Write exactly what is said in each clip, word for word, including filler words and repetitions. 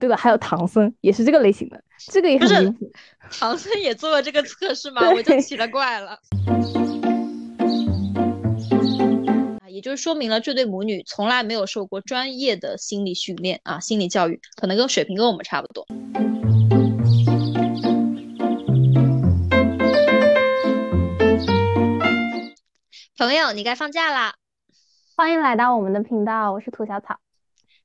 对了，还有唐僧也是这个类型的，这个也很明显。唐僧也做了这个测试吗？我就奇了怪了。也就是说明了这对母女从来没有受过专业的心理训练啊，心理教育，可能跟水平跟我们差不多。朋友，你该放假啦！欢迎来到我们的频道，我是土小草。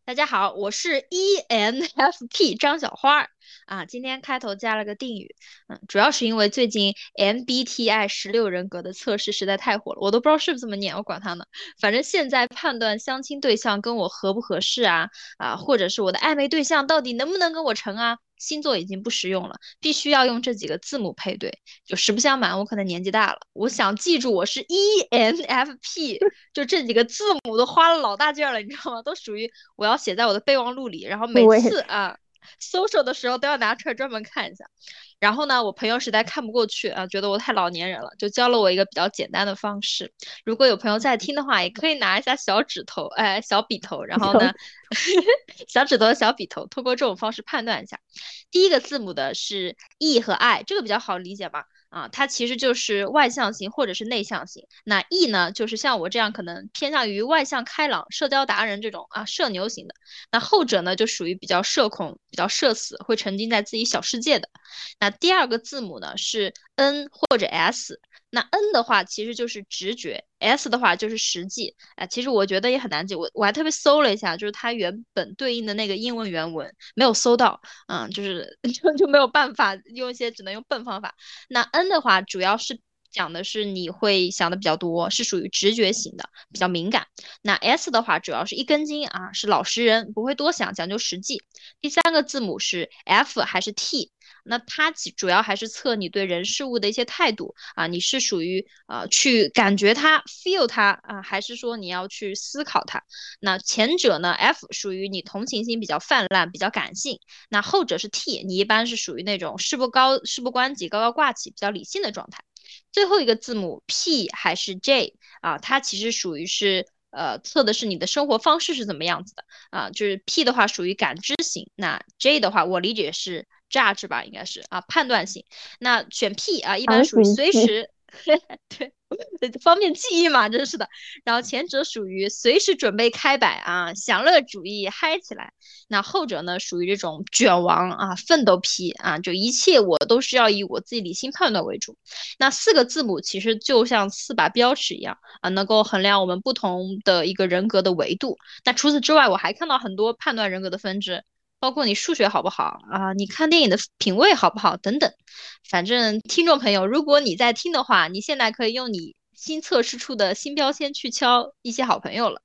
大家好，我是 E N F P 张小花啊，今天开头加了个定语，嗯，主要是因为最近 M B T I 十六人格的测试实在太火了，我都不知道是不是这么念，我管它呢，反正现在判断相亲对象跟我合不合适啊啊，或者是我的暧昧对象到底能不能跟我成啊，星座已经不实用了，必须要用这几个字母配对。就实不相瞒，我可能年纪大了，我想记住我是 E N F P 就这几个字母都花了老大劲了，你知道吗？都属于我要写在我的备忘录里，然后每次啊搜索的时候都要拿出来专门看一下。然后呢，我朋友实在看不过去啊，觉得我太老年人了，就教了我一个比较简单的方式。如果有朋友在听的话，也可以拿一下小指头，哎，小笔头，然后呢，小指头、小笔头，通过这种方式判断一下。第一个字母的是 E 和 I， 这个比较好理解吧？啊，它其实就是外向型或者是内向型。那 E 呢，就是像我这样可能偏向于外向开朗、社交达人这种啊，社牛型的。那后者呢，就属于比较社恐、比较社死，会沉浸在自己小世界的。那第二个字母呢是 N 或者 S， 那 N 的话其实就是直觉， S 的话就是实际、呃、其实我觉得也很难记，我我还特别搜了一下，就是它原本对应的那个英文原文没有搜到，嗯，就是就就没有办法用一些，只能用笨方法。那 N 的话主要是讲的是你会想的比较多，是属于直觉型的，比较敏感。那 S 的话主要是一根筋啊，是老实人，不会多想，讲究实际。第三个字母是 F 还是 T，那它主要还是测你对人事物的一些态度啊，你是属于呃去感觉它 feel 它啊，还是说你要去思考它。那前者呢 F 属于你同情心比较泛滥，比较感性，那后者是 T， 你一般是属于那种事不高事不关己高高挂起，比较理性的状态。最后一个字母 P 还是 J 啊，它其实属于是呃，测的是你的生活方式是怎么样子的啊，就是 P 的话属于感知型，那 J 的话我理解是judge 吧，应该是啊，判断型。那选 P 啊，一般属于随时对方便记忆嘛，真是的。然后前者属于随时准备开摆啊，享乐主义嗨起来。那后者呢，属于这种卷王啊，奋斗批啊，就一切我都是要以我自己理性判断为主。那四个字母其实就像四把标尺一样啊，能够衡量我们不同的一个人格的维度。那除此之外，我还看到很多判断人格的分支。包括你数学好不好啊、呃？你看电影的品味好不好等等。反正听众朋友，如果你在听的话，你现在可以用你新测试出的新标签去敲一些好朋友了。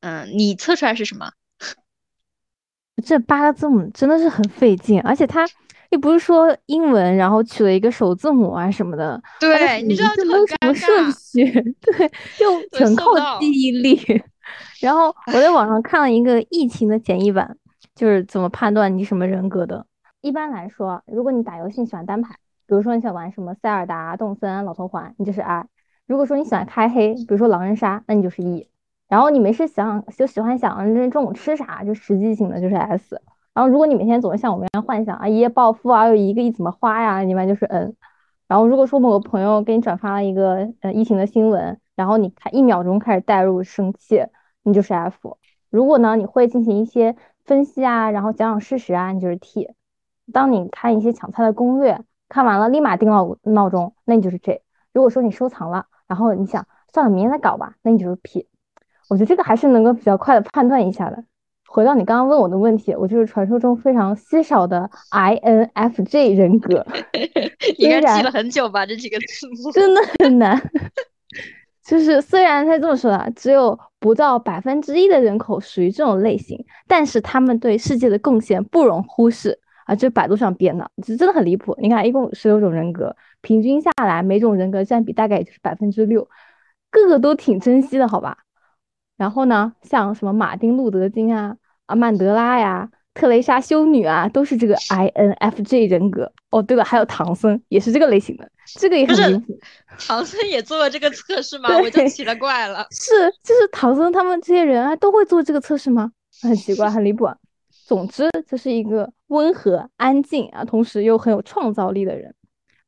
嗯，你测出来是什么？这八个字母真的是很费劲，而且它又不是说英文，然后取了一个首字母啊什么的。对，你知道这都什么顺序？对，就全靠记忆力。然后我在网上看了一个疫情的简易版。就是怎么判断你什么人格的。一般来说，如果你打游戏喜欢单排，比如说你想玩什么塞尔达、动森、老头环，你就是 I； 如果说你喜欢开黑，比如说狼人杀，那你就是 E； 然后你没事想就喜欢想中午吃啥，就实际性的就是 S； 然后如果你每天总是像我们一样幻想啊一夜暴富啊，有一个亿怎么花呀，你一般就是 N。 然后如果说某个朋友给你转发了一个呃疫情的新闻，然后你看一秒钟开始带入生气，你就是 F。 如果呢你会进行一些分析啊，然后讲讲事实啊，你就是 T。 当你看一些抢菜的攻略，看完了立马定闹闹钟，那你就是 J。 如果说你收藏了，然后你想算了明天再搞吧，那你就是 P。 我觉得这个还是能够比较快的判断一下的。回到你刚刚问我的问题，我就是传说中非常稀少的 I N F J 人格。应该记了很久吧，这几个字幕真的很难。就是虽然他这么说啊，只有不到百分之一的人口属于这种类型，但是他们对世界的贡献不容忽视啊！这百度上编的，这真的很离谱。你看，一共十六种人格，平均下来每种人格占比大概也就是百分之六，个个都挺珍惜的，好吧？然后呢，像什么马丁路德金啊、啊曼德拉呀、特蕾莎修女啊，都是这个 I N F J 人格。哦，对了，还有唐僧也是这个类型的，这个也很明显。唐僧也做了这个测试吗？我就奇了怪了。是，就是唐僧他们这些人啊，都会做这个测试吗？很奇怪，很离谱、啊。总之这是一个温和安静啊，同时又很有创造力的人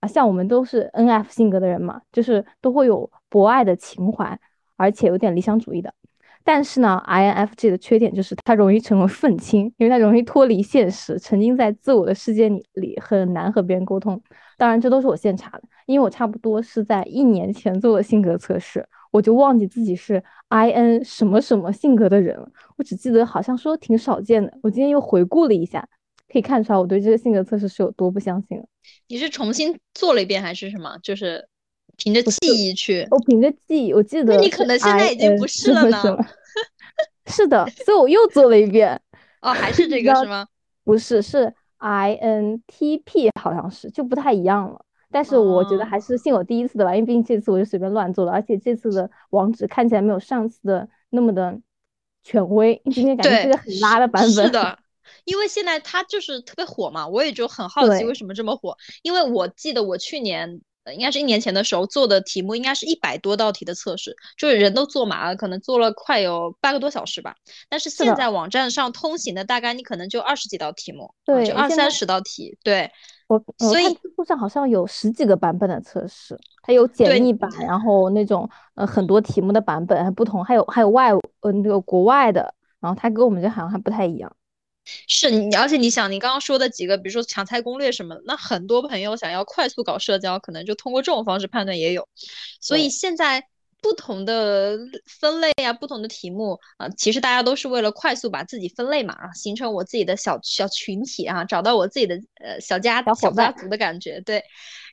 啊。像我们都是 N F 性格的人嘛，就是都会有博爱的情怀，而且有点理想主义的。但是呢 I N F J 的缺点就是他容易成为愤青，因为他容易脱离现实，沉浸在自我的世界里，很难和别人沟通。当然这都是我现查的，因为我差不多是在一年前做的性格测试，我就忘记自己是 I N 什么什么性格的人了，我只记得好像说挺少见的。我今天又回顾了一下，可以看出来我对这个性格测试是有多不相信了。你是重新做了一遍还是什么？就是凭着记忆去？我凭着记忆，我记得。那你可能现在已经不是了呢。是的，所以我又做了一遍。哦，还是这个是吗？不是，是 I N T P 好像是，就不太一样了。但是我觉得还是信我第一次的吧，哦、因为毕竟这次我就随便乱做了，而且这次的网址看起来没有上次的那么的权威。今天感觉是个很拉的版本。是的。因为现在它就是特别火嘛，我也就很好奇为什么这么火。因为我记得我去年。应该是一年前的时候做的题目，应该是一百多道题的测试，就是人都做麻了，可能做了快有半个多小时吧。但是现在网站上通行的大概你可能就二十几道题目，对，就二三十道题。对，我我看知乎上好像有十几个版本的测试，它有简易版，然后那种呃很多题目的版本还不同，还有还有外呃那个国外的，然后它跟我们这好像还不太一样。是，而且你想你刚刚说的几个比如说抢菜攻略什么的，那很多朋友想要快速搞社交可能就通过这种方式判断也有。所以现在不同的分类啊，不同的题目啊、呃，其实大家都是为了快速把自己分类嘛，啊，形成我自己的小小群体啊，找到我自己的呃小家小家族的感觉。对，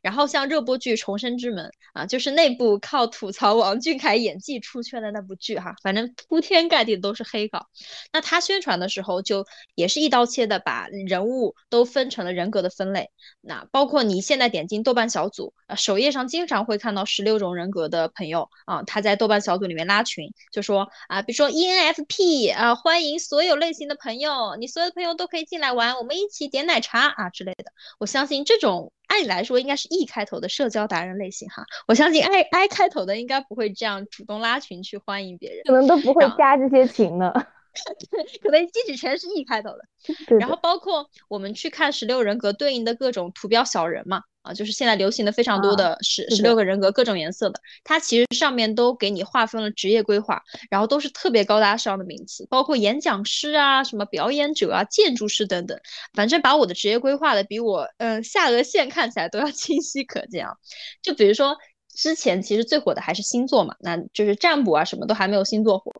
然后像热播剧《重生之门》啊，就是那部靠吐槽王俊凯演技出圈的那部剧哈，反正铺天盖地都是黑稿。那他宣传的时候就也是一刀切的把人物都分成了人格的分类。那包括你现在点进豆瓣小组啊，首页上经常会看到十六种人格的朋友啊，他在豆瓣小组里面拉群，就说啊，比如说 E N F P 啊，欢迎所有类型的朋友，你所有的朋友都可以进来玩，我们一起点奶茶啊之类的。我相信这种。按理来说应该是 E 开头的社交达人类型哈，我相信 I, I 开头的应该不会这样主动拉群去欢迎别人，可能都不会加这些群呢可能即使全是 E 开头的。对对，然后包括我们去看十六人格对应的各种图标小人嘛，啊，就是现在流行的非常多的十六个人格各种颜色的，它其实上面都给你划分了职业规划，然后都是特别高大上的名词，包括演讲师啊，什么表演者啊，建筑师等等，反正把我的职业规划的比我嗯下颚线看起来都要清晰可见啊。就比如说之前其实最火的还是星座嘛，那就是占卜啊什么都还没有星座火。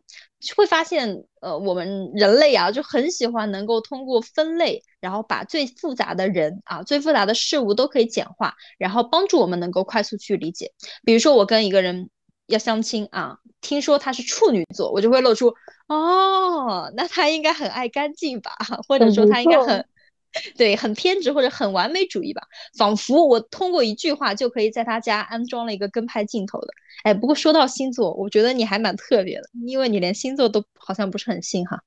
会发现呃，我们人类啊就很喜欢能够通过分类，然后把最复杂的人啊最复杂的事物都可以简化，然后帮助我们能够快速去理解。比如说我跟一个人要相亲啊，听说他是处女座，我就会露出哦，那他应该很爱干净吧，或者说他应该很对，很偏执或者很完美主义吧，仿佛我通过一句话就可以在他家安装了一个跟拍镜头的。哎，不过说到星座，我觉得你还蛮特别的，因为你连星座都好像不是很信哈。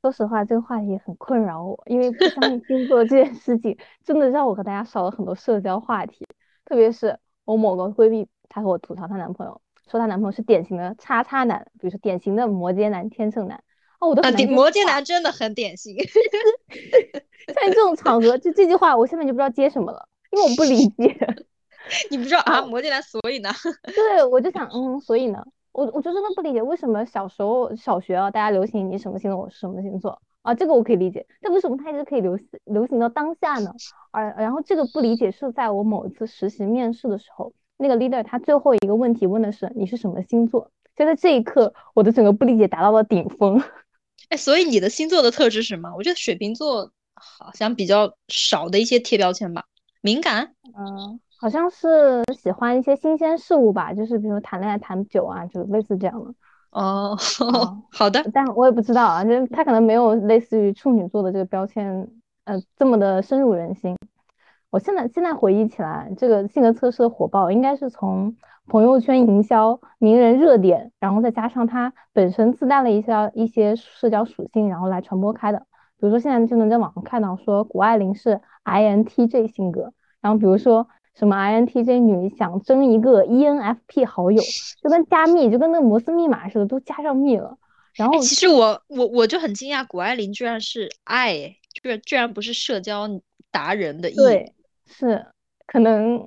说实话，这个话题很困扰我，因为不相信星座这件事情，真的让我和大家少了很多社交话题。特别是我某个闺蜜，她和我吐槽她男朋友，说她男朋友是典型的叉叉男，比如说典型的摩羯男、天秤男。哦，我都很难听。摩羯男真的很典型。像这种场合，就这句话，我下面就不知道接什么了，因为我不理解。你不知道啊？摩羯男，所以呢？对，我就想，嗯，所以呢？我我就真的不理解，为什么小时候小学啊，大家流行你什么星座，我是什么星座啊？这个我可以理解，但为什么它一直可以流流行到当下呢？而然后这个不理解是在我某一次实习面试的时候，那个 leader 他最后一个问题问的是你是什么星座，就在这一刻，我的整个不理解达到了顶峰。哎，所以你的星座的特质是什么？我觉得水瓶座。好像比较少的一些贴标签吧，敏感，嗯，好像是喜欢一些新鲜事物吧，就是比如谈恋爱谈久啊，就类似这样的。哦，嗯、好的，但我也不知道啊，就是他可能没有类似于处女座的这个标签，呃，这么的深入人心。我现在现在回忆起来，这个性格测试的火爆应该是从朋友圈营销、名人热点，然后再加上它本身自带了一些一些社交属性，然后来传播开的。比如说现在就能在网上看到说谷爱凌是 I N T J 性格，然后比如说什么 I N T J 女想争一个 E N F P 好友，就跟加密就跟那个摩斯密码似的，都加上密了。然后其实我我我就很惊讶，谷爱凌居然是I，居居然不是社交达人的E。对，是可能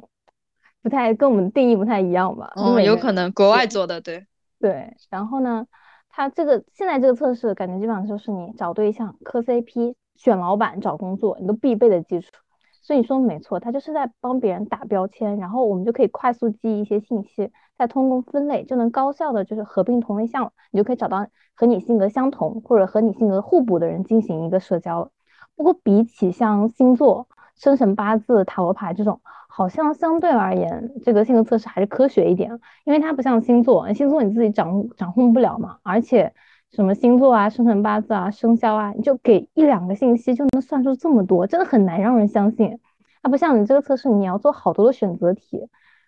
不太跟我们定义不太一样吧。嗯，有可能国外做的，对对。然后呢，他这个现在这个测试感觉基本上就是你找对象、磕 C P、选老板、找工作，你都必备的基础。所以你说没错，他就是在帮别人打标签，然后我们就可以快速记忆一些信息，再通过分类就能高效的就是合并同类项，你就可以找到和你性格相同或者和你性格互补的人进行一个社交了。不过比起像星座、生辰八字、塔罗牌这种，好像相对而言这个性格测试还是科学一点，因为它不像星座，星座你自己掌掌控不了嘛，而且什么星座啊、生辰八字啊、生肖啊，你就给一两个信息就能算出这么多，真的很难让人相信。它不像你这个测试，你要做好多的选择题。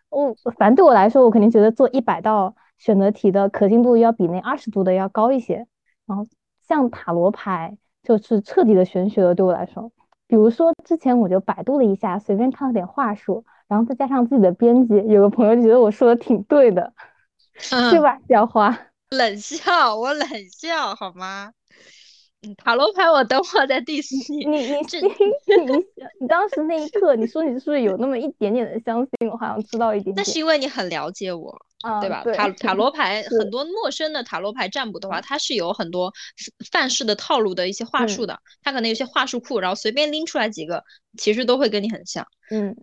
我反正对我来说，我肯定觉得做一百道选择题的可信度要比那二十度的要高一些。然后像塔罗牌就是彻底的玄学了，对我来说。比如说之前我就百度了一下，随便看了点话术，然后再加上自己的编辑，有个朋友就觉得我说的挺对的，嗯，对吧，小花？冷笑，我冷笑好吗？塔罗牌我等会再 diss 你。你你你 你, 你当时那一刻，你说你是不是有那么一点点的相信？我好像知道一点点。那是因为你很了解我，嗯，对吧？对，塔塔罗牌很多陌生的塔罗牌占卜的话，它是有很多范式的套路的一些话术的，嗯，它可能有些话术库，然后随便拎出来几个，其实都会跟你很像。嗯。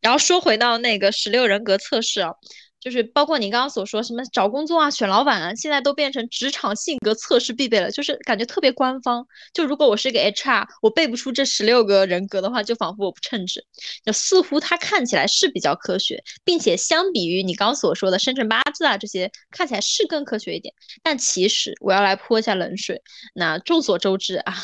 然后说回到那个十六人格测试啊。就是包括你刚刚所说什么找工作啊、选老板啊，现在都变成职场性格测试必备了，就是感觉特别官方。就如果我是一个 H R， 我背不出这十六个人格的话，就仿佛我不称职。就似乎它看起来是比较科学，并且相比于你刚刚所说的生辰八字啊这些，看起来是更科学一点。但其实我要来泼一下冷水。那众所周知啊，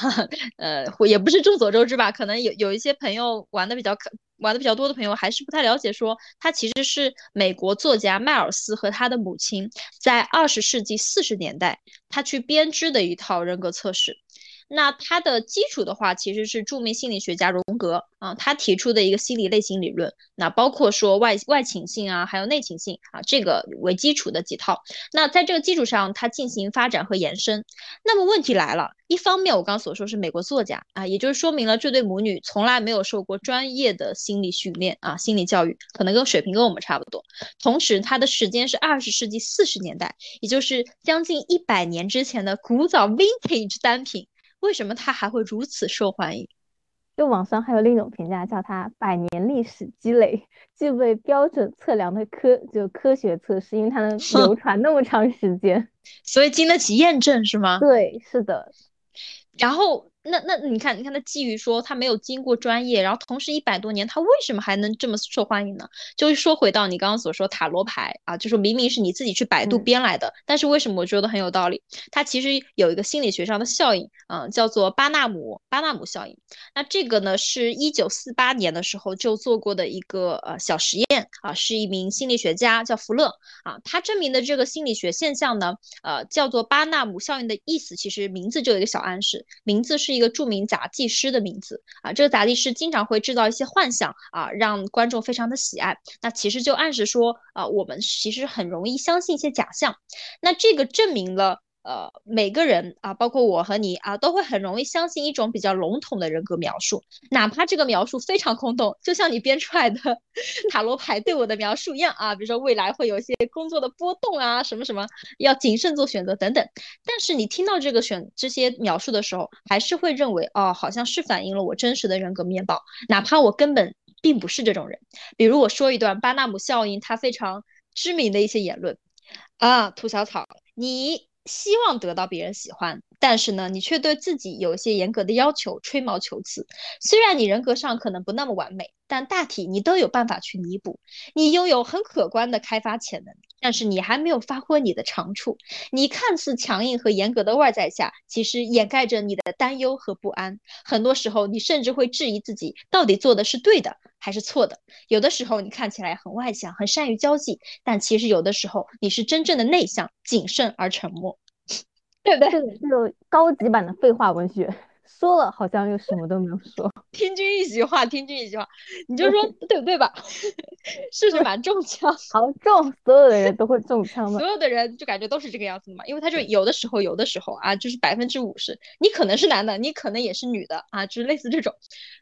呃，也不是众所周知吧，可能有有一些朋友玩的比较可。玩的比较多的朋友还是不太了解说，他其实是美国作家迈尔斯和他的母亲在二十世纪四十年代他去编织的一套人格测试。那他的基础的话其实是著名心理学家荣格啊，他提出的一个心理类型理论，那包括说外外倾性啊还有内倾性啊，这个为基础的几套。那在这个基础上他进行发展和延伸。那么问题来了，一方面我刚所说是美国作家啊，也就是说明了这对母女从来没有受过专业的心理训练啊，心理教育可能跟水平跟我们差不多。同时他的时间是二十世纪四十年代，也就是将近一百年之前的古早 vintage 单品。为什么他还会如此受欢迎？就网上还有另一种评价，叫他百年历史积累，具备标准测量的科就科学测试，因为它能流传那么长时间，所以经得起验证，是吗？对，是的。然后那那你看你看他基于说他没有经过专业，然后同时一百多年他为什么还能这么受欢迎呢？就是说回到你刚刚所说塔罗牌啊，就是明明是你自己去百度编来的，嗯，但是为什么我觉得很有道理，它其实有一个心理学上的效应，嗯，叫做巴纳姆巴纳姆效应。那这个呢是一九四八年的时候就做过的一个呃小实验啊，是一名心理学家叫福勒啊，他证明的这个心理学现象呢呃叫做巴纳姆效应的意思，其实名字就有一个小暗示，名字是一个著名杂技师的名字啊，这个杂技师经常会制造一些幻想啊，让观众非常的喜爱。那其实就暗示说啊，我们其实很容易相信一些假象。那这个证明了呃每个人啊，包括我和你啊，都会很容易相信一种比较笼统的人格描述，哪怕这个描述非常空洞，就像你编出来的塔罗牌对我的描述一样啊，比如说未来会有一些工作的波动啊，什么什么要谨慎做选择等等。但是你听到这个选这些描述的时候，还是会认为哦，好像是反映了我真实的人格面貌，哪怕我根本并不是这种人。比如我说一段巴纳姆效应它非常知名的一些言论啊，吐小草，你希望得到别人喜欢，但是呢你却对自己有一些严格的要求，吹毛求疵，虽然你人格上可能不那么完美，但大体你都有办法去弥补，你拥有很可观的开发潜能，但是你还没有发挥你的长处，你看似强硬和严格的外在下，其实掩盖着你的担忧和不安，很多时候你甚至会质疑自己到底做的是对的还是错的。有的时候你看起来很外向，很善于交际，但其实有的时候你是真正的内向，谨慎而沉默，对不对？这个就高级版的废话文学。说了好像又什么都没有说。听君一席话，听君一席话，你就说对不对吧？试试吧，中枪。好中，所有的人都会中枪吗？所有的人就感觉都是这个样子嘛，因为他就有的时候，有的时候啊，就是百分之五十，你可能是男的，你可能也是女的啊，就是类似这种。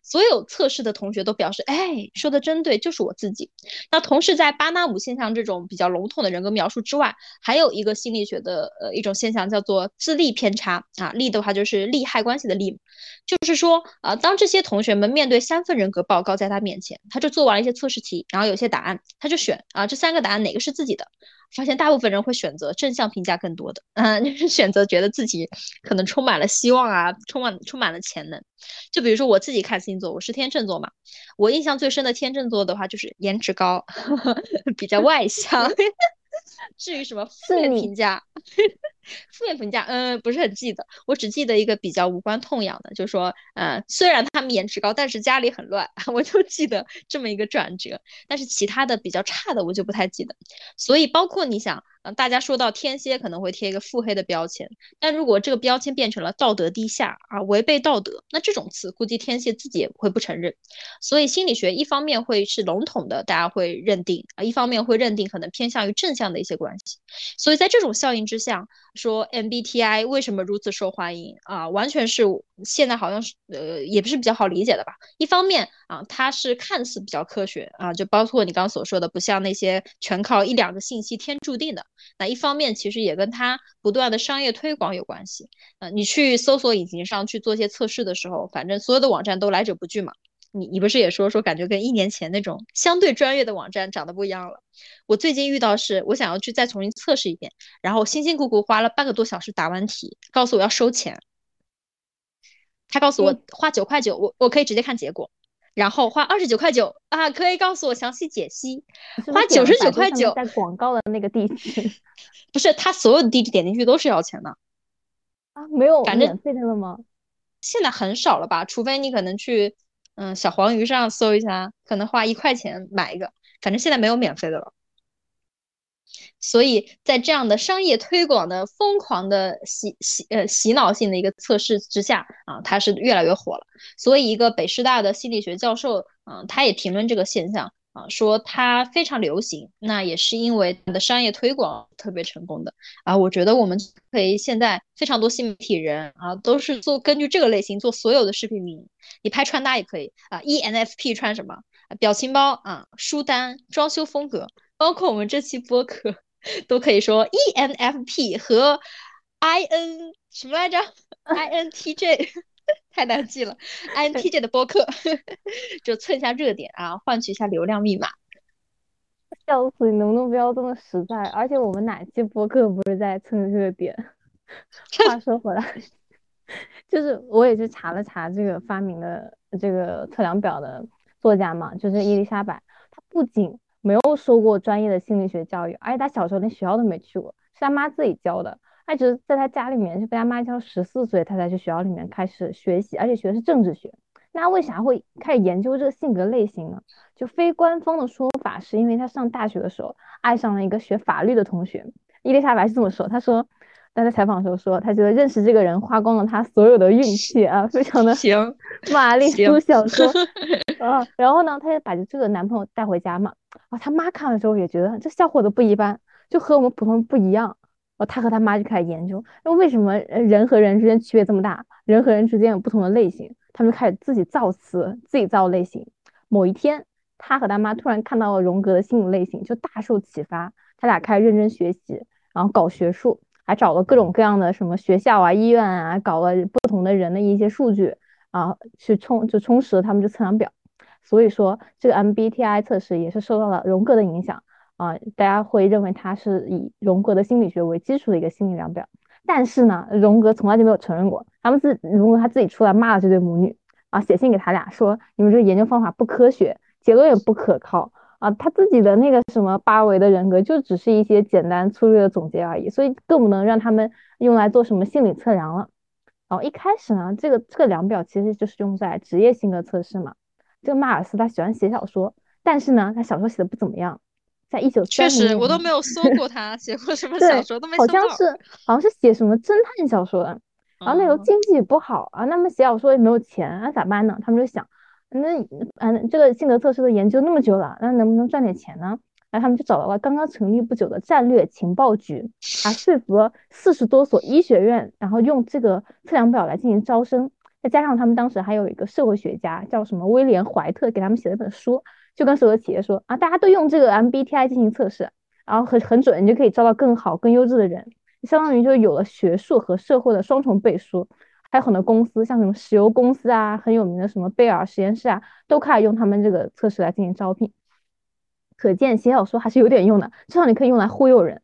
所有测试的同学都表示，哎，说的真对，就是我自己。那同时在巴纳姆现象这种比较笼统的人格描述之外，还有一个心理学的呃一种现象叫做自利偏差啊，利的话就是利害关系的利，就是说啊、呃，当这些同学们面对三份人格报告在他面前，他就做完了一些测试题，然后有些答案他就选啊，这三个答案哪个是自己的？发现大部分人会选择正向评价更多的，嗯，就是选择觉得自己可能充满了希望啊，充满充满了潜能。就比如说我自己看星座，我是天秤座嘛，我印象最深的天秤座的话就是颜值高，呵呵，比较外向。至于什么负面评价，负面评价，嗯，不是很记得，我只记得一个比较无关痛痒的，就是说，呃，虽然他们颜值高，但是家里很乱，我就记得这么一个转折，但是其他的比较差的我就不太记得。所以包括你想，呃、大家说到天蝎可能会贴一个腹黑的标签，但如果这个标签变成了道德低下啊，违背道德，那这种词估计天蝎自己也会不承认。所以心理学一方面会是笼统的，大家会认定啊，一方面会认定可能偏向于正向的一些关系。所以在这种效应之下，说 M B T I 为什么如此受欢迎啊？完全是现在好像是呃，也不是比较好理解的吧。一方面啊，它是看似比较科学啊，就包括你刚刚所说的，不像那些全靠一两个信息天注定的。那一方面其实也跟它不断的商业推广有关系。呃，你去搜索引擎上去做些测试的时候，反正所有的网站都来者不拒嘛。你你不是也说说感觉跟一年前那种相对专业的网站长得不一样了？我最近遇到是我想要去再重新测试一遍，然后辛辛苦苦花了半个多小时答完题，告诉我要收钱。他告诉我花九块九，我我可以直接看结果，然后花二十九块九啊，可以告诉我详细解析。花九十九块九，在广告的那个地址，不是他所有的地址点进去都是要钱的啊？没有免费的了吗？现在很少了吧？除非你可能去。嗯，小黄鱼上搜一下，可能花一块钱买一个，反正现在没有免费的了。所以在这样的商业推广的疯狂的洗洗呃洗脑性的一个测试之下啊，它是越来越火了。所以一个北师大的心理学教授，嗯、啊，他也评论这个现象啊，说它非常流行，那也是因为它的商业推广特别成功的啊。我觉得我们可以现在非常多新媒体人啊，都是做根据这个类型做所有的视频运营。你拍穿搭也可以啊 ，E N F P 穿什么，表情包啊，书单、装修风格，包括我们这期播客都可以说 E N F P 和 I N 什么来着 ，I N T J 太难记了 ，I N T J 的播客就蹭一下热点啊，换取一下流量密码。笑死，你能不能不要这么实在？而且我们哪期播客不是在蹭热点？话说回来。就是我也去查了查这个发明的这个测量表的作家嘛，就是伊丽莎白，她不仅没有受过专业的心理学教育，而且她小时候连学校都没去过，是她妈自己教的。她只是在她家里面是被她妈教，十四岁她才去学校里面开始学习，而且学的是政治学。那为啥会开始研究这个性格类型呢？就非官方的说法是因为她上大学的时候爱上了一个学法律的同学。伊丽莎白是这么说，她说。他在采访的时候说，他觉得认识这个人花光了他所有的运气啊，非常的行，玛丽苏小说啊。然后呢，他就把这个男朋友带回家嘛，啊，他妈看了之后也觉得这小伙子不一般，就和我们普通人不一样。哦、啊，他和他妈就开始研究，那为什么人和人之间区别这么大？人和人之间有不同的类型，他们就开始自己造词，自己造类型。某一天，他和他妈突然看到了荣格的心理类型，就大受启发，他俩开始认真学习，然后搞学术。还找了各种各样的什么学校啊、医院啊，搞了不同的人的一些数据啊，去充就充实了他们这测量表。所以说，这个 M B T I 测试也是受到了荣格的影响啊，大家会认为它是以荣格的心理学为基础的一个心理量表。但是呢，荣格从来就没有承认过，他们自荣格他自己出来骂了这对母女啊，写信给他俩说你们这研究方法不科学，结论也不可靠。啊，他自己的那个什么八维的人格就只是一些简单粗略的总结而已，所以更不能让他们用来做什么心理测量了。然后一开始呢，这个测量表其实就是用在职业性格测试嘛。这个马尔斯他喜欢写小说，但是呢，他小说写的不怎么样。在一九确实，我都没有搜过他写过什么小说，都没搜到。好像是好像是写什么侦探小说的。然后那时候经济不好啊，那么写小说也没有钱啊，咋办呢？他们就想，那嗯，这个性格测试都研究那么久了，那能不能赚点钱呢？然后他们就找到了刚刚成立不久的战略情报局，啊，说服了四十多所医学院，然后用这个测量表来进行招生。再加上他们当时还有一个社会学家叫什么威廉怀特，给他们写了一本书，就跟所有企业说啊，大家都用这个 M B T I 进行测试，然后很很准，你就可以招到更好、更优质的人。相当于就有了学术和社会的双重背书，还有很多公司，像什么石油公司啊，很有名的什么贝尔实验室啊，都开始用他们这个测试来进行招聘。可见写小说还是有点用的，至少你可以用来忽悠人。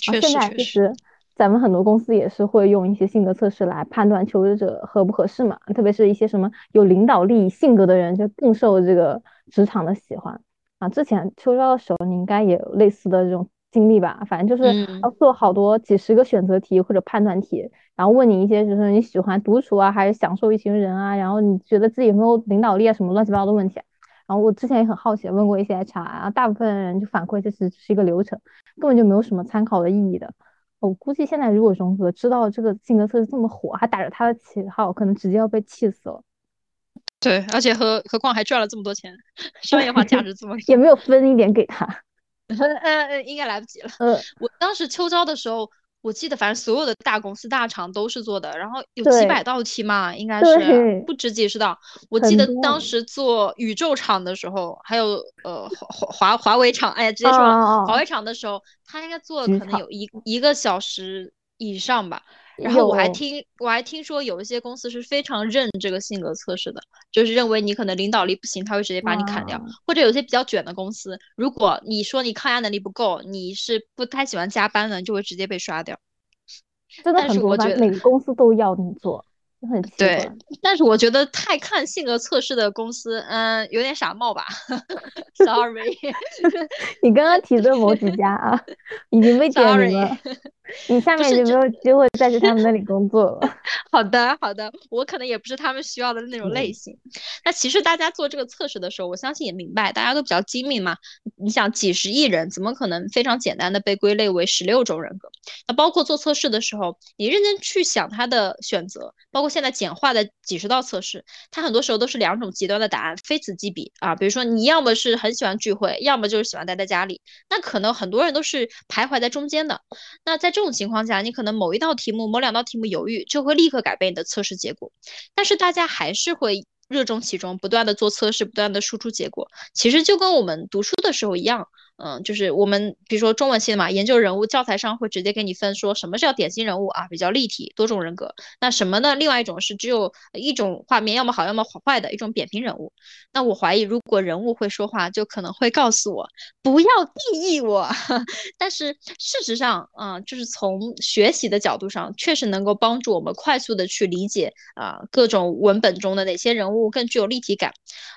确实，现在其实咱们很多公司也是会用一些性格测试来判断求职者合不合适嘛，特别是一些什么有领导力性格的人，就更受这个职场的喜欢啊。之前秋招的时候，你应该也有类似的这种经历吧，反正就是要做好多几十个选择题或者判断题、嗯、然后问你一些就是你喜欢独处啊还是享受一群人啊，然后你觉得自己有没有领导力啊，什么乱七八糟的问题。然后我之前也很好奇问过一些 H R， 然后大部分人就反馈这是是一个流程，根本就没有什么参考的意义的。我估计现在如果荣格知道这个性格测试这么火，还打着他的旗号，可能直接要被气死了。对，而且何何况还赚了这么多钱，商业化价值这么高也没有分一点给他呃应该来不及了。嗯，我当时秋招的时候，我记得反正所有的大公司大厂都是做的，然后有几百道题嘛，应该是不止几十道。我记得当时做宇宙厂的时候，还有呃华华为厂，哎，直接说了、哦、华为厂的时候，他应该做可能有一一个小时以上吧。然后我还听我还听说有一些公司是非常认这个性格测试的，就是认为你可能领导力不行，他会直接把你砍掉、啊、或者有些比较卷的公司，如果你说你抗压能力不够，你是不太喜欢加班的，就会直接被刷掉。真的很多，但是我觉得每个公司都要你做，很奇怪。对，但是我觉得太看性格测试的公司嗯有点傻帽吧sorry 你刚刚提的某几家啊已经被点名了你下面就没有机会再去他们那里工作了好的好的，我可能也不是他们需要的那种类型、嗯、那其实大家做这个测试的时候，我相信也明白大家都比较精明嘛，你想几十亿人怎么可能非常简单的被归类为十六种人格。那包括做测试的时候你认真去想他的选择，包括现在简化的几十道测试，它很多时候都是两种极端的答案，非此即彼啊。比如说你要么是很喜欢聚会，要么就是喜欢待在家里，那可能很多人都是徘徊在中间的。那在这这种情况下，你可能某一道题目某两道题目犹豫，就会立刻改变你的测试结果。但是大家还是会热衷其中，不断的做测试，不断的输出结果。其实就跟我们读书的时候一样，嗯，就是我们比如说中文系的嘛，研究人物教材上会直接给你分说什么是叫典型人物啊，比较立体多种人格。那什么呢？另外一种是只有一种画面，要么好要么坏的一种扁平人物。那我怀疑如果人物会说话，就可能会告诉我不要定义我但是事实上啊、呃，就是从学习的角度上确实能够帮助我们快速的去理解啊、呃、各种文本中的哪些人物更具有立体感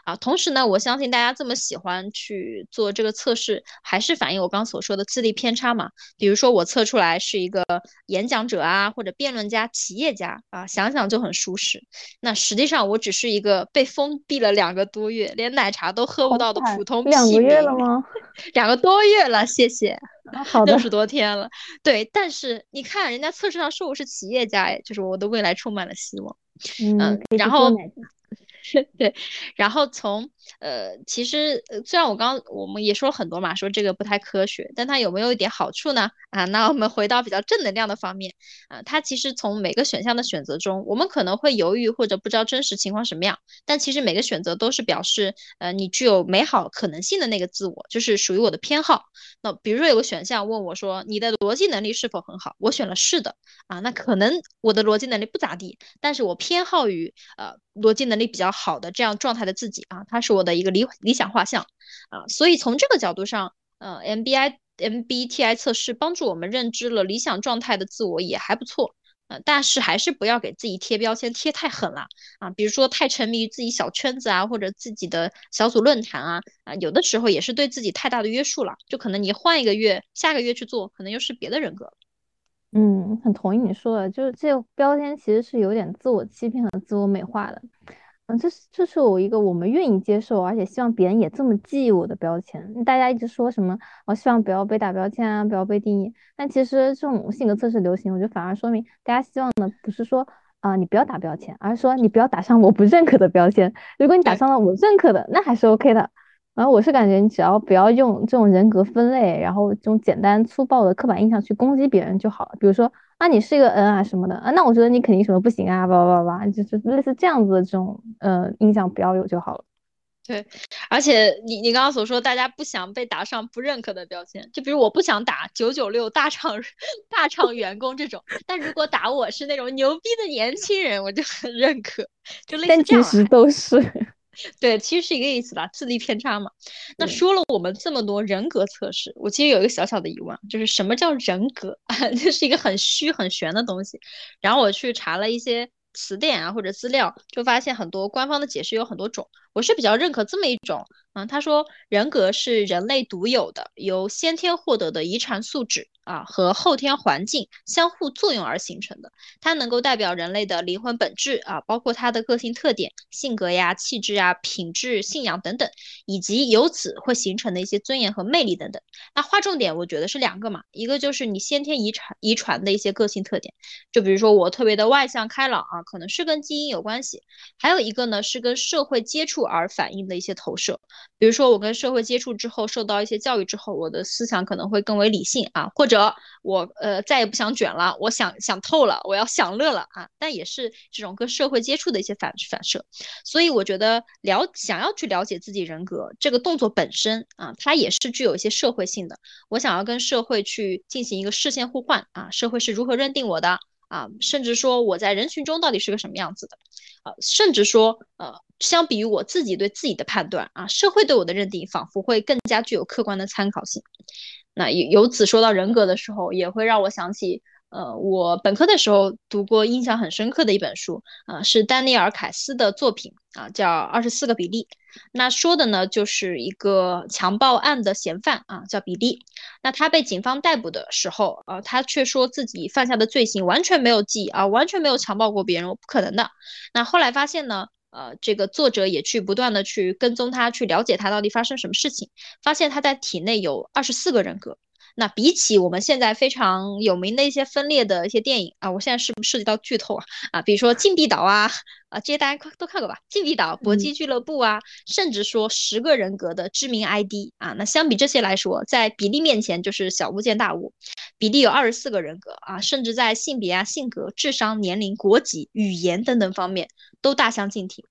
啊。同时呢，我相信大家这么喜欢去做这个测试，还是反映我刚刚所说的智力偏差嘛。比如说我测出来是一个演讲者啊，或者辩论家、企业家啊，想想就很舒适。那实际上我只是一个被封闭了两个多月，连奶茶都喝不到的普通屁民。两个月了吗？两个多月了，谢谢。好的，六十多天了。对，但是你看人家测试上说我是企业家，就是我的未来充满了希望。嗯，嗯然后。对，然后从呃，其实虽然我刚我们也说了很多嘛，说这个不太科学，但它有没有一点好处呢？啊，那我们回到比较正能量的方面啊，它其实从每个选项的选择中，我们可能会犹豫或者不知道真实情况什么样，但其实每个选择都是表示呃你具有美好可能性的那个自我，就是属于我的偏好。那比如说有个选项问我说你的逻辑能力是否很好，我选了是的啊，那可能我的逻辑能力不咋地，但是我偏好于呃逻辑能力比较好的这样状态的自己啊，它是我的一个 理, 理想画像啊。所以从这个角度上呃 M B I M B T I 测试帮助我们认知了理想状态的自我也还不错、呃、但是还是不要给自己贴标签贴太狠了啊，比如说太沉迷于自己小圈子啊，或者自己的小组论坛啊，啊有的时候也是对自己太大的约束了，就可能你换一个月下个月去做，可能又是别的人格。嗯，很同意你说的，就是这个标签其实是有点自我欺骗和自我美化的。嗯，这是这是我一个我们愿意接受，而且希望别人也这么记我的标签。大家一直说什么，我、哦、希望不要被打标签啊，不要被定义。但其实这种性格测试流行，我觉得反而说明大家希望的不是说呃、你不要打标签，而是说你不要打上我不认可的标签，如果你打上了我认可的那还是 OK 的。然后我是感觉你只要不要用这种人格分类，然后这种简单粗暴的刻板印象去攻击别人就好了。比如说啊你是一个 N 啊什么的啊，那我觉得你肯定什么不行啊吧吧吧，就是类似这样子的这种呃印象不要有就好了。对，而且你你刚刚所说大家不想被打上不认可的标签，就比如我不想打九九六大厂大厂员工这种，但如果打我是那种牛逼的年轻人我就很认可，就类似这样。但其实都是对，其实是一个意思啦，智力偏差嘛。那说了我们这么多人格测试，我其实有一个小小的疑问，就是什么叫人格？这是一个很虚很玄的东西。然后我去查了一些词典啊或者资料，就发现很多官方的解释有很多种。我是比较认可这么一种，嗯，他说人格是人类独有的，由先天获得的遗传素质啊和后天环境相互作用而形成的，它能够代表人类的灵魂本质啊，包括它的个性特点、性格呀、气质啊、品质、信仰等等，以及由此会形成的一些尊严和魅力等等。那划重点我觉得是两个嘛，一个就是你先天遗传遗传的一些个性特点，就比如说我特别的外向开朗啊，可能是跟基因有关系，还有一个呢是跟社会接触而反映的一些投射，比如说我跟社会接触之后，受到一些教育之后，我的思想可能会更为理性啊，或者我呃再也不想卷了，我想想透了，我要享乐了啊，但也是这种跟社会接触的一些反反射。所以我觉得了想要去了解自己人格这个动作本身啊，它也是具有一些社会性的，我想要跟社会去进行一个视线互换啊，社会是如何认定我的啊，甚至说我在人群中到底是个什么样子的啊，甚至说呃相比于我自己对自己的判断啊，社会对我的认定仿佛会更加具有客观的参考性。那由此说到人格的时候，也会让我想起呃，我本科的时候读过印象很深刻的一本书啊、呃，是丹尼尔·凯斯的作品啊、呃，叫《二十四个比利》。那说的呢就是一个强暴案的嫌犯啊，叫比利。那他被警方逮捕的时候啊、呃，他却说自己犯下的罪行完全没有记忆啊，完全没有强暴过别人，我不可能的。那后来发现呢呃，这个作者也去不断的去跟踪他，去了解他到底发生什么事情，发现他在体内有二十四个人格。那比起我们现在非常有名的一些分裂的一些电影啊，我现在是不是涉及到剧透啊？啊，比如说《禁闭岛》啊，啊，这些大家都看过吧，《禁闭岛》《搏击俱乐部》啊，嗯、甚至说十个人格的知名 I D 啊，那相比这些来说，在比利面前就是小巫见大巫。比利有二十四个人格啊，甚至在性别啊、性格、智商、年龄、国籍、语言等等方面都大相径庭。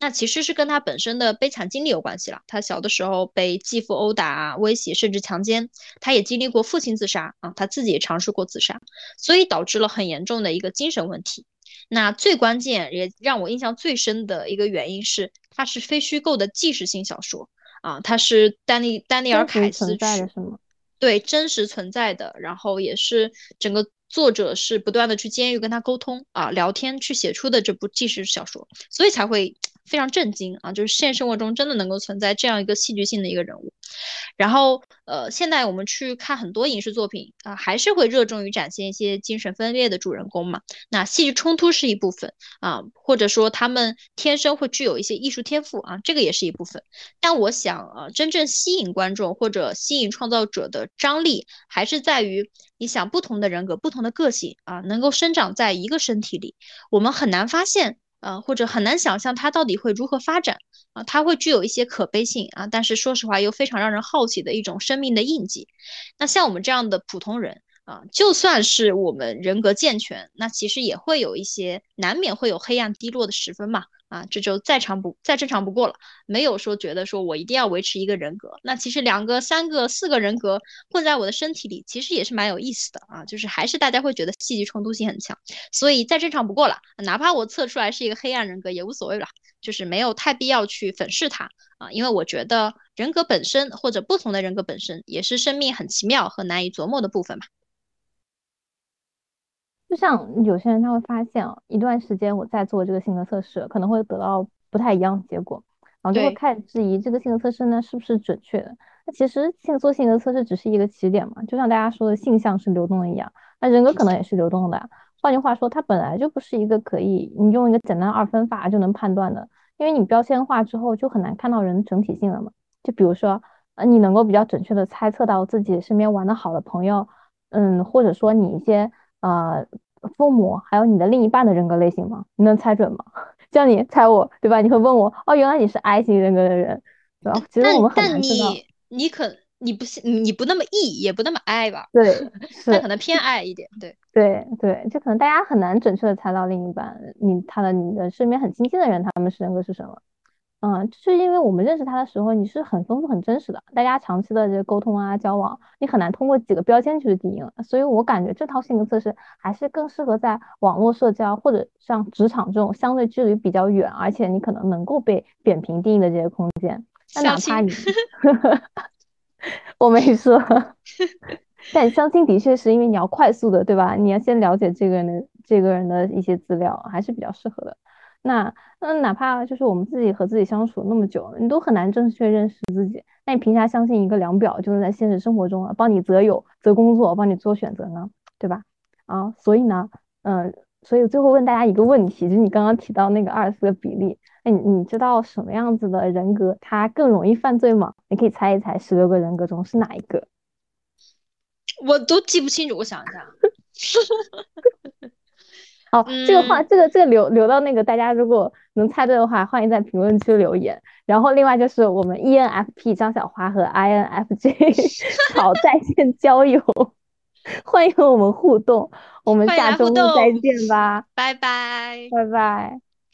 那其实是跟他本身的悲惨经历有关系了，他小的时候被继父殴打、威胁甚至强奸，他也经历过父亲自杀啊，他自己也尝试过自杀，所以导致了很严重的一个精神问题。那最关键也让我印象最深的一个原因是，它是非虚构的纪实性小说啊，它是丹尼丹尼尔·凯斯的什么？对，真实存在的，然后也是整个作者是不断的去监狱跟他沟通啊、聊天去写出的这部纪实小说，所以才会非常震惊啊！就是现实生活中真的能够存在这样一个戏剧性的一个人物。然后呃，现在我们去看很多影视作品啊、呃，还是会热衷于展现一些精神分裂的主人公嘛。那戏剧冲突是一部分啊，或者说他们天生会具有一些艺术天赋啊，这个也是一部分。但我想啊，真正吸引观众或者吸引创造者的张力，还是在于你想不同的人格、不同的个性啊，能够生长在一个身体里，我们很难发现。呃，或者很难想象它到底会如何发展啊、呃，它会具有一些可悲性啊，但是说实话又非常让人好奇的一种生命的印记。那像我们这样的普通人啊、呃，就算是我们人格健全，那其实也会有一些难免会有黑暗低落的时分嘛啊，这就再常不再正常不过了，没有说觉得说我一定要维持一个人格。那其实两个、三个、四个人格混在我的身体里，其实也是蛮有意思的啊。就是还是大家会觉得戏剧冲突性很强，所以再正常不过了，哪怕我测出来是一个黑暗人格也无所谓了，就是没有太必要去粉饰它啊。因为我觉得人格本身或者不同的人格本身，也是生命很奇妙和难以琢磨的部分嘛。就像有些人他会发现啊，一段时间我在做这个性格测试可能会得到不太一样的结果，然后就会开始质疑这个性格测试呢是不是准确的。那其实性做性格测试只是一个起点嘛，就像大家说的性向是流动的一样，那人格可能也是流动的啊。换句话说，它本来就不是一个可以你用一个简单二分法就能判断的，因为你标签化之后就很难看到人整体性了嘛。就比如说呃，你能够比较准确的猜测到自己身边玩的好的朋友，嗯，或者说你一些呃父母还有你的另一半的人格类型吗？你能猜准吗？叫你猜我对吧，你会问我哦原来你是 I 型人格的人对吧，其实我们很难知道。但你你可你不你不那么 E 也不那么 I 吧，对，但可能偏 I 一点，对对对，就可能大家很难准确的猜到另一半你他的你的身边很亲近的人他们是人格是什么。嗯，就是因为我们认识他的时候你是很丰富很真实的，大家长期的这沟通啊交往你很难通过几个标签去定义了，所以我感觉这套性格测试还是更适合在网络社交或者像职场这种相对距离比较远而且你可能能够被扁平定义的这些空间。但哪怕你我没说但相亲的确是因为你要快速的对吧，你要先了解这个人的这个人的一些资料还是比较适合的。那那哪怕就是我们自己和自己相处那么久你都很难正确认识自己，那你凭啥相信一个量表就是在现实生活中、啊、帮你择友择工作帮你做选择呢对吧，啊，所以呢嗯、呃，所以最后问大家一个问题，就是你刚刚提到那个二十四个比例，那你你知道什么样子的人格他更容易犯罪吗？你可以猜一猜十六个人格中是哪一个。我都记不清楚，我想一下哦，这个话，这个这个留留到那个大家如果能猜对的话，欢迎在评论区留言。然后另外就是我们 E N F P 张小花和 I N F J 炒在线交友，欢迎和我们互动。我们下周再见吧，拜拜，拜拜。